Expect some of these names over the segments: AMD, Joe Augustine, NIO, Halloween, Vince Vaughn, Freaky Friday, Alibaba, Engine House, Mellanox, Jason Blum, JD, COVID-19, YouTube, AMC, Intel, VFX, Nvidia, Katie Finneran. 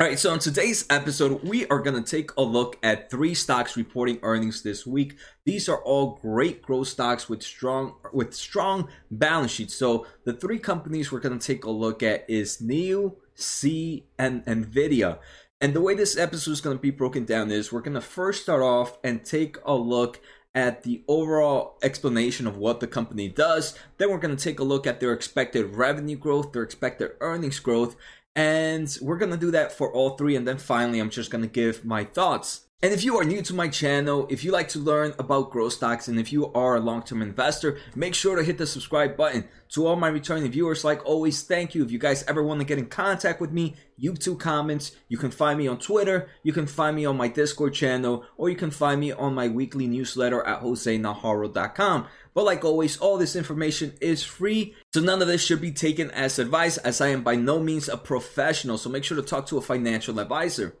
All right, so in today's episode, we are going to take a look at three stocks reporting earnings this week. These are all great growth stocks with strong balance sheets. So the three companies we're going to take a look at is NIO, C, and Nvidia. And the way this episode is going to be broken down is we're going to first start off and take a look at the overall explanation of what the company does. Then we're going to take a look at their expected revenue growth, their expected earnings growth. And we're going to do that for all three. And then finally, I'm just going to give my thoughts. And if you are new to my channel, if you like to learn about growth stocks, and if you are a long-term investor, make sure to hit the subscribe button. To all my returning viewers, like always, thank you. If you guys ever want to get in contact with me, YouTube comments, you can find me on Twitter, you can find me on my Discord channel, or you can find me on my weekly newsletter at josenaharo.com. But like always, all this information is free, so none of this should be taken as advice, as I am by no means a professional, so make sure to talk to a financial advisor.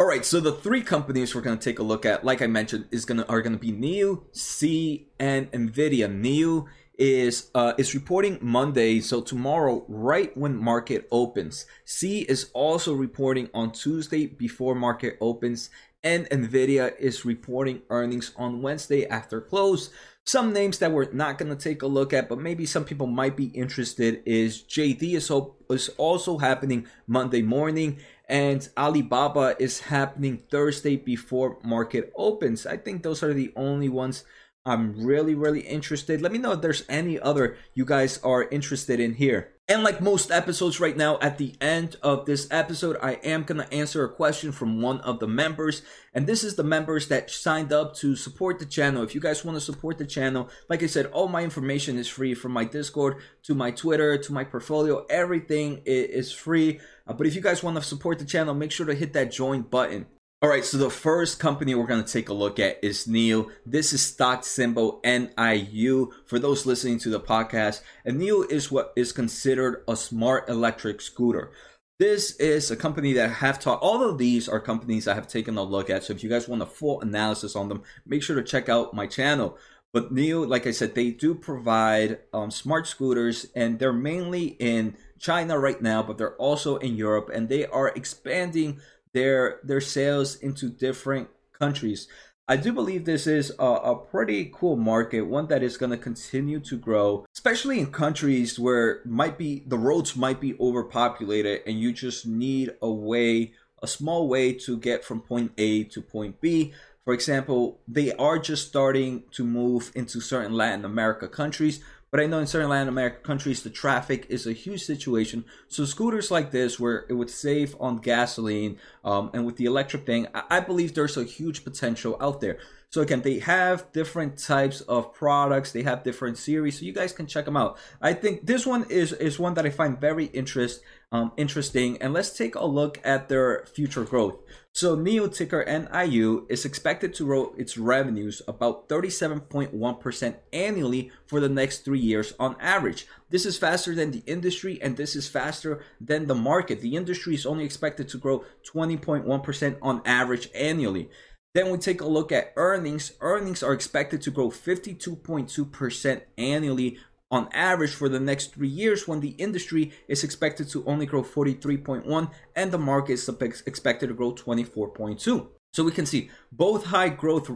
All right, so the three companies we're going to take a look at, like I mentioned, are going to be NIO, C, and Nvidia. NIO is reporting Monday, so tomorrow, right when market opens. C is also reporting on Tuesday before market opens, and Nvidia is reporting earnings on Wednesday after close. Some names that we're not going to take a look at, but maybe some people might be interested, is JD is also happening Monday morning, and Alibaba is happening Thursday before market opens. I think those are the only ones I'm really interested. Let me know if there's any other you guys are interested in here. And like most episodes right now, at the end of this episode, I am going to answer a question from one of the members. And this is the members that signed up to support the channel. If you guys want to support the channel, like I said, all my information is free, from my Discord to my Twitter to my portfolio. Everything is free. But if you guys want to support the channel, make sure to hit that join button. All right, so the first company we're going to take a look at is NIO. This is stock symbol NIU for those listening to the podcast. And NIO is what is considered a smart electric scooter. This is a company that I have taught. All of these are companies I have taken a look at. So if you guys want a full analysis on them, make sure to check out my channel. But NIO, like I said, they do provide smart scooters, and they're mainly in China right now, but they're also in Europe, and they are expanding their sales into different countries. I do believe this is a pretty cool market, one that is going to continue to grow, especially in countries where the roads might be overpopulated, and you just need a small way to get from point A to point B. For example, they are just starting to move into certain Latin America countries, but I know in certain Latin American countries, the traffic is a huge situation. So scooters like this, where it would save on gasoline, and with the electric thing, I believe there's a huge potential out there. So again, they have different types of products. They have different series, so you guys can check them out. I think this one is one that I find very interesting. And let's take a look at their future growth. So NIO, ticker NIU, is expected to grow its revenues about 37.1% annually for the next 3 years on average. This is faster than the industry, and this is faster than the market. The industry is only expected to grow 20.1% on average annually. Then we take a look at earnings. Earnings are expected to grow 52.2% annually on average for the next 3 years, when the industry is expected to only grow 43.1%, and the market is expected to grow 24.2%. So we can see both high growth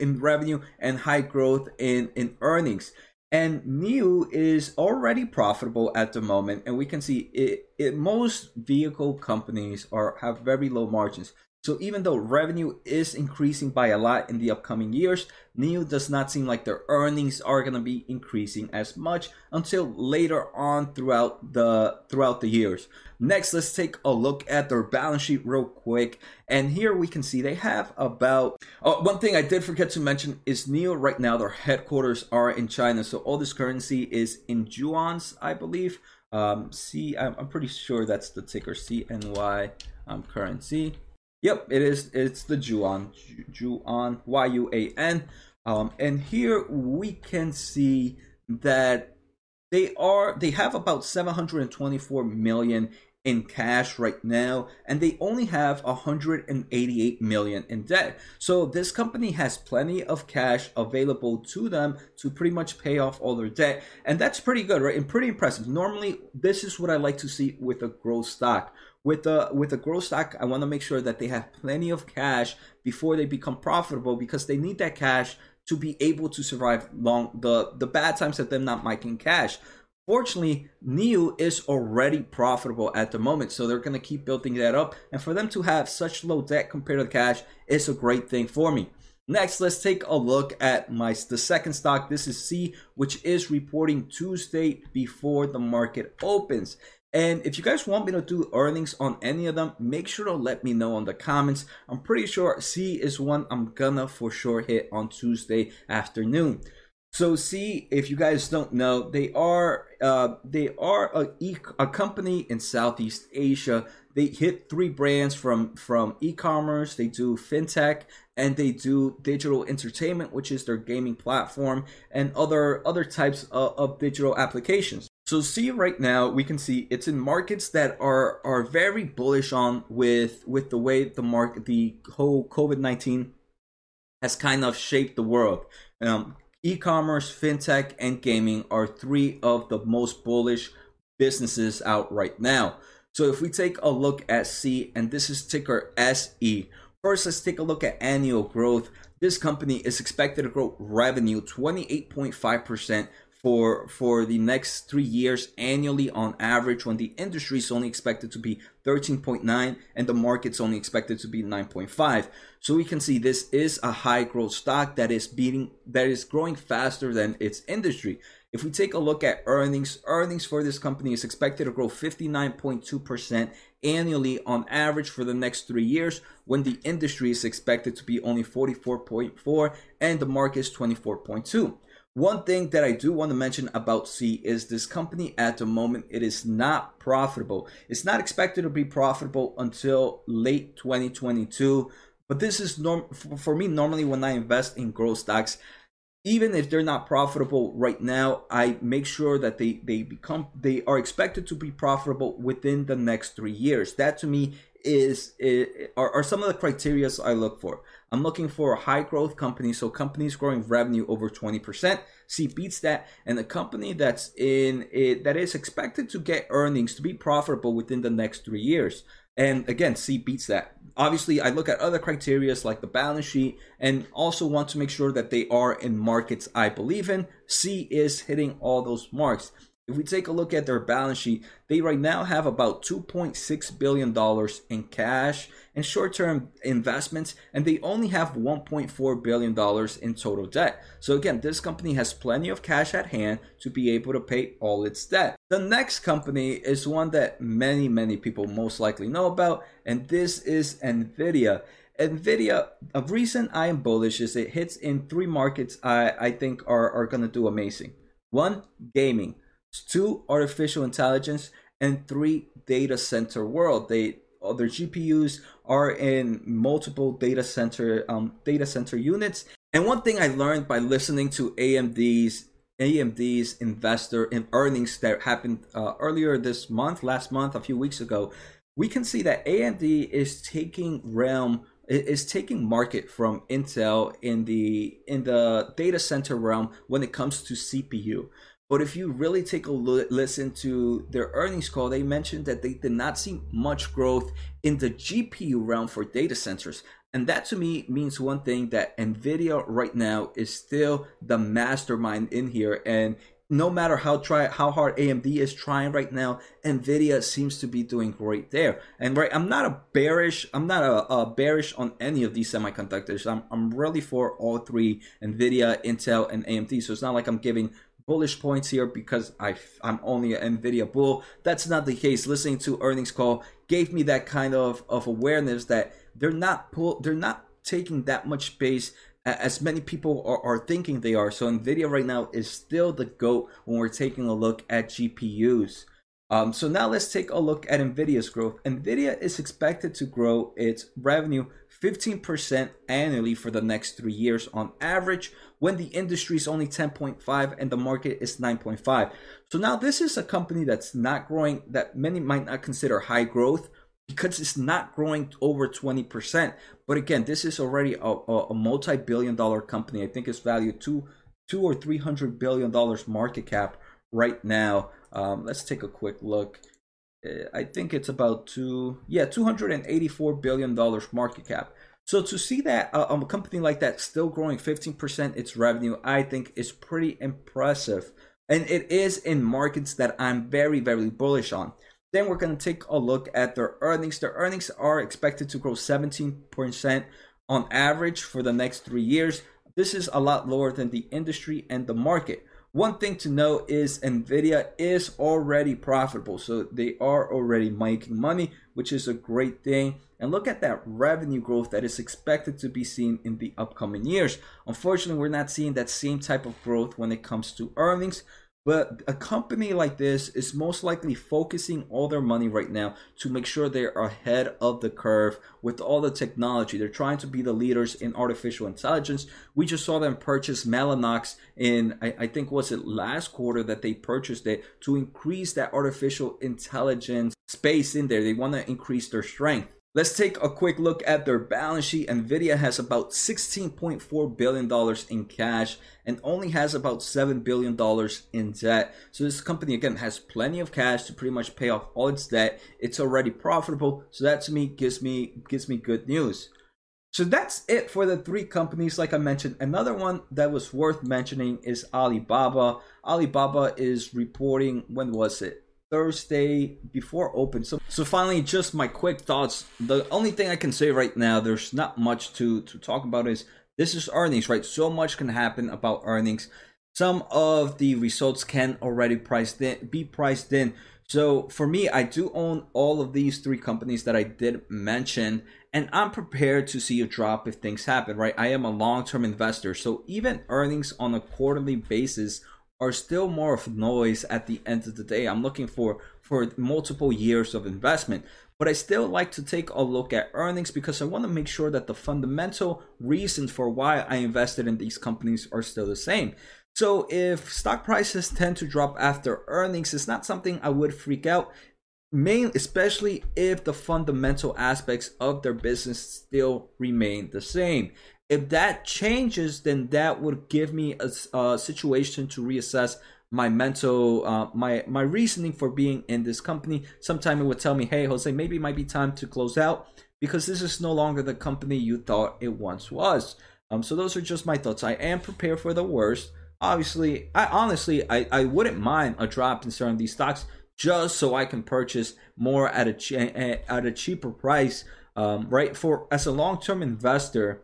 in revenue and high growth in earnings. And NIO is already profitable at the moment, and we can see it most vehicle companies have very low margins. So even though revenue is increasing by a lot in the upcoming years, NIO does not seem like their earnings are going to be increasing as much until later on throughout the years. Next, let's take a look at their balance sheet real quick. And here we can see they have one thing I did forget to mention is NIO right now, their headquarters are in China. So all this currency is in yuan, I believe. I'm pretty sure that's the ticker CNY currency. Yep, it is. It's the Yuan, Yuan. And here we can see that they have about 724 million in cash right now, and they only have $188 million in debt. So this company has plenty of cash available to them to pretty much pay off all their debt, and that's pretty good, right? And pretty impressive. Normally, this is what I like to see with a growth stock. With a growth stock, I want to make sure that they have plenty of cash before they become profitable, because they need that cash to be able to survive long the bad times of them not making cash. Fortunately, NIO is already profitable at the moment, so they're going to keep building that up. And for them to have such low debt compared to cash is a great thing for me. Next, let's take a look at the second stock. This is C, which is reporting Tuesday before the market opens. And if you guys want me to do earnings on any of them, make sure to let me know on the comments. I'm pretty sure C is one I'm going to for sure hit on Tuesday afternoon. So C, if you guys don't know, they are a company in Southeast Asia. They hit three brands from e-commerce, they do fintech, and they do digital entertainment, which is their gaming platform, and other types of digital applications. So see right now, we can see it's in markets that are very bullish on with the way the whole COVID-19 has kind of shaped the world. E-commerce, fintech, and gaming are three of the most bullish businesses out right now. So if we take a look at C, and this is ticker SE. First, let's take a look at annual growth. This company is expected to grow revenue 28.5% for the next 3 years annually on average, when the industry is only expected to be 13.9 and the market's only expected to be 9.5. So we can see this is a high growth stock that is growing faster than its industry. If we take a look at earnings for this company is expected to grow 59.2% annually on average for the next 3 years, when the industry is expected to be only 44.4 and the market is 24.2. One thing that I do want to mention about C is this company at the moment, it is not profitable. It's not expected to be profitable until late 2022. But this is for me, normally when I invest in growth stocks, even if they're not profitable right now, I make sure that they are expected to be profitable within the next 3 years. That to me are some of the criteria I look for. I'm looking for a high growth company, so companies growing revenue over 20%. C beats that, and a company that's in it that is expected to get earnings to be profitable within the next 3 years. And again, C beats that. Obviously, I look at other criteria like the balance sheet, and also want to make sure that they are in markets I believe in. C is hitting all those marks. If we take a look at their balance sheet, they right now have about $2.6 billion in cash and short-term investments, and they only have $1.4 billion in total debt. So again, this company has plenty of cash at hand to be able to pay all its debt. The next company is one that many, many people most likely know about, and this is Nvidia. Nvidia, a reason I am bullish is it hits in three markets I think are going to do amazing. One, gaming. Two, artificial intelligence, and three, data center world. Their GPUs are in multiple data center units. And one thing I learned by listening to AMD's investor in earnings that happened earlier this month, a few weeks ago, we can see that AMD is taking market from Intel in the data center realm when it comes to CPU. But if you really take a listen to their earnings call, they mentioned that they did not see much growth in the GPU realm for data centers. And that to me means one thing, that NVIDIA right now is still the mastermind in here. And no matter how hard AMD is trying right now, NVIDIA seems to be doing great there. And right, I'm not bearish on any of these semiconductors. I'm really for all three, NVIDIA, Intel, and AMD. So it's not like I'm giving bullish points here because I'm only an NVIDIA bull. That's not the case. Listening to earnings call gave me that kind of awareness that they're not taking that much space as many people are thinking they are. So NVIDIA right now is still the GOAT when we're taking a look at GPUs. So now let's take a look at NVIDIA's growth. NVIDIA is expected to grow its revenue 15% annually for the next 3 years on average, when the industry is only 10.5 and the market is 9.5. So now this is a company that's not growing, that many might not consider high growth because it's not growing over 20%. But again, this is already a multi-billion dollar company. I think it's valued $200 or $300 billion market cap right now. Let's take a quick look. I think it's about $284 billion market cap. So to see that a company like that still growing 15% its revenue, I think is pretty impressive. And it is in markets that I'm very, very bullish on. Then we're going to take a look at their earnings. Their earnings are expected to grow 17% on average for the next 3 years. This is a lot lower than the industry and the market. One thing to know is Nvidia is already profitable, so they are already making money, which is a great thing. And look at that revenue growth that is expected to be seen in the upcoming years. Unfortunately, we're not seeing that same type of growth when it comes to earnings, but a company like this is most likely focusing all their money right now to make sure they're ahead of the curve with all the technology. They're trying to be the leaders in artificial intelligence. We just saw them purchase Mellanox in, I think, was it last quarter that they purchased it to increase that artificial intelligence space in there. They want to increase their strength. Let's take a quick look at their balance sheet. Nvidia has about $16.4 billion in cash and only has about $7 billion in debt. So this company, again, has plenty of cash to pretty much pay off all its debt. It's already profitable. So that to me gives me good news. So that's it for the three companies. Like I mentioned, another one that was worth mentioning is Alibaba. Alibaba is reporting, when was it? Thursday before open. So finally, just my quick thoughts. The only thing I can say right now, there's not much to talk about, is this is earnings, right? So much can happen about earnings. Some of the results can already be priced in. So for me, I do own all of these three companies that I did mention, and I'm prepared to see a drop if things happen, right? I am a long-term investor. So even earnings on a quarterly basis are still more of noise at the end of the day. I'm looking for multiple years of investment, but I still like to take a look at earnings because I want to make sure that the fundamental reasons for why I invested in these companies are still the same. So if stock prices tend to drop after earnings, it's not something I would freak out, especially if the fundamental aspects of their business still remain the same. If that changes, then that would give me a situation to reassess my my reasoning for being in this company. Sometime it would tell me, hey, Jose, maybe it might be time to close out because this is no longer the company you thought it once was. So those are just my thoughts. I am prepared for the worst. Obviously, I honestly wouldn't mind a drop in certain of these stocks just so I can purchase more at a cheaper price, right? As a long-term investor,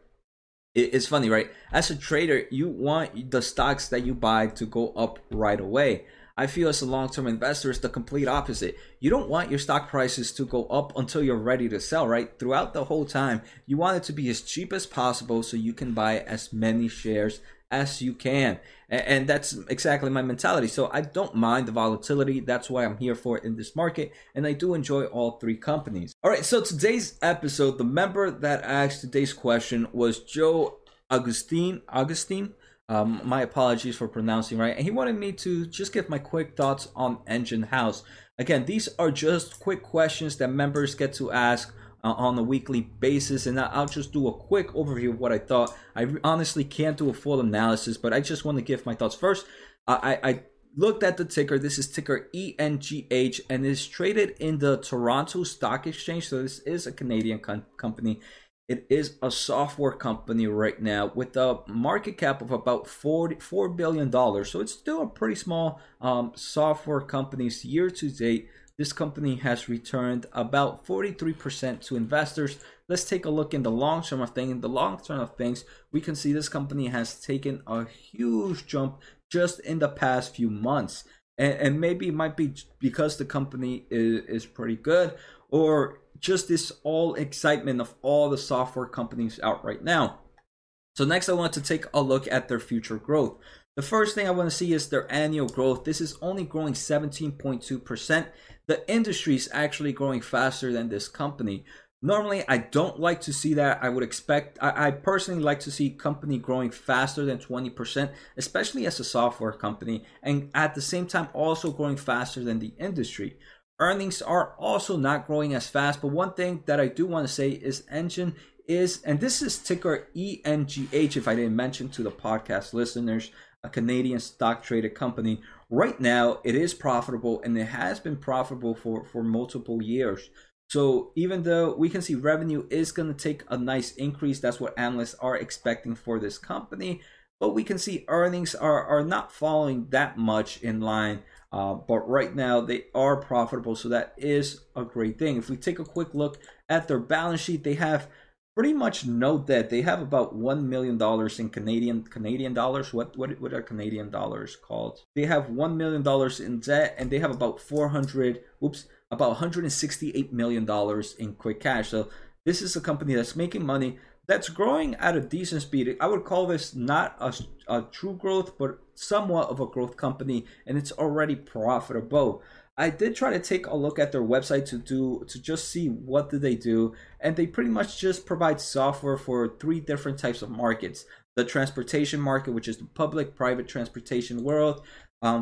it's funny, right? As a trader, you want the stocks that you buy to go up right away. I feel as a long-term investor, it's the complete opposite. You don't want your stock prices to go up until you're ready to sell, right? Throughout the whole time, you want it to be as cheap as possible so you can buy as many shares as you can. And that's exactly my mentality. So I don't mind the volatility. That's why I'm here for it in this market. And I do enjoy all three companies. All right, so today's episode, the member that asked today's question was Joe Augustine. My apologies for pronouncing right. And he wanted me to just give my quick thoughts on Engine House. Again, these are just quick questions that members get to ask on a weekly basis, and I'll just do a quick overview of what I thought. I honestly can't do a full analysis, but I just want to give my thoughts first. I looked at the ticker. This is ticker ENGH, and it's traded in the Toronto Stock Exchange. So this is a Canadian company. It is a software company right now with a market cap of about $4 billion. So it's still a pretty small software company's year to date. This company has returned about 43% to investors. Let's take a look in the long term of things. In the long term of things, we can see this company has taken a huge jump just in the past few months. And maybe it might be because the company is pretty good, or just this all excitement of all the software companies out right now. So next I want to take a look at their future growth. The first thing I want to see is their annual growth. This is only growing 17.2%. The industry is actually growing faster than this company. Normally, I don't like to see that. I would expect, I personally like to see company growing faster than 20%, especially as a software company, and at the same time also growing faster than the industry. Earnings are also not growing as fast, but one thing that I do want to say is Engine is, and this is ticker ENGH, if I didn't mention to the podcast listeners, a Canadian stock traded company. Right now, it is profitable, and it has been profitable for multiple years. So even though we can see revenue is going to take a nice increase, that's what analysts are expecting for this company, but we can see earnings are not falling that much in line, but right now they are profitable, so that is a great thing. If we take a quick look at their balance sheet, they have pretty much no debt. They have about $1 million in Canadian dollars. What are Canadian dollars called? They have $1 million in debt, and they have about $168 million in quick cash. So this is a company that's making money, that's growing at a decent speed. I would call this not a true growth, but somewhat of a growth company, and it's already profitable. I did try to take a look at their website to just see what do they do, and they pretty much just provide software for three different types of markets. The transportation market, which is the public-private transportation world,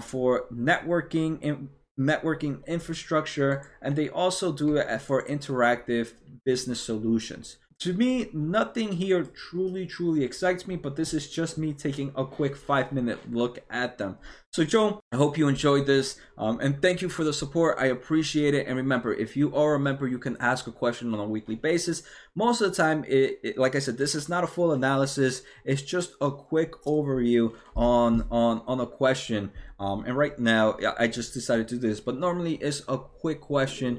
for networking and networking infrastructure, and they also do it for interactive business solutions. To me, nothing here truly excites me, but this is just me taking a quick 5-minute look at them. So Joe, I hope you enjoyed this, and thank you for the support. I appreciate it. And remember, if you are a member, you can ask a question on a weekly basis. Most of the time, like I said, this is not a full analysis. It's just a quick overview on a question. And right now, I just decided to do this, but normally it's a quick question.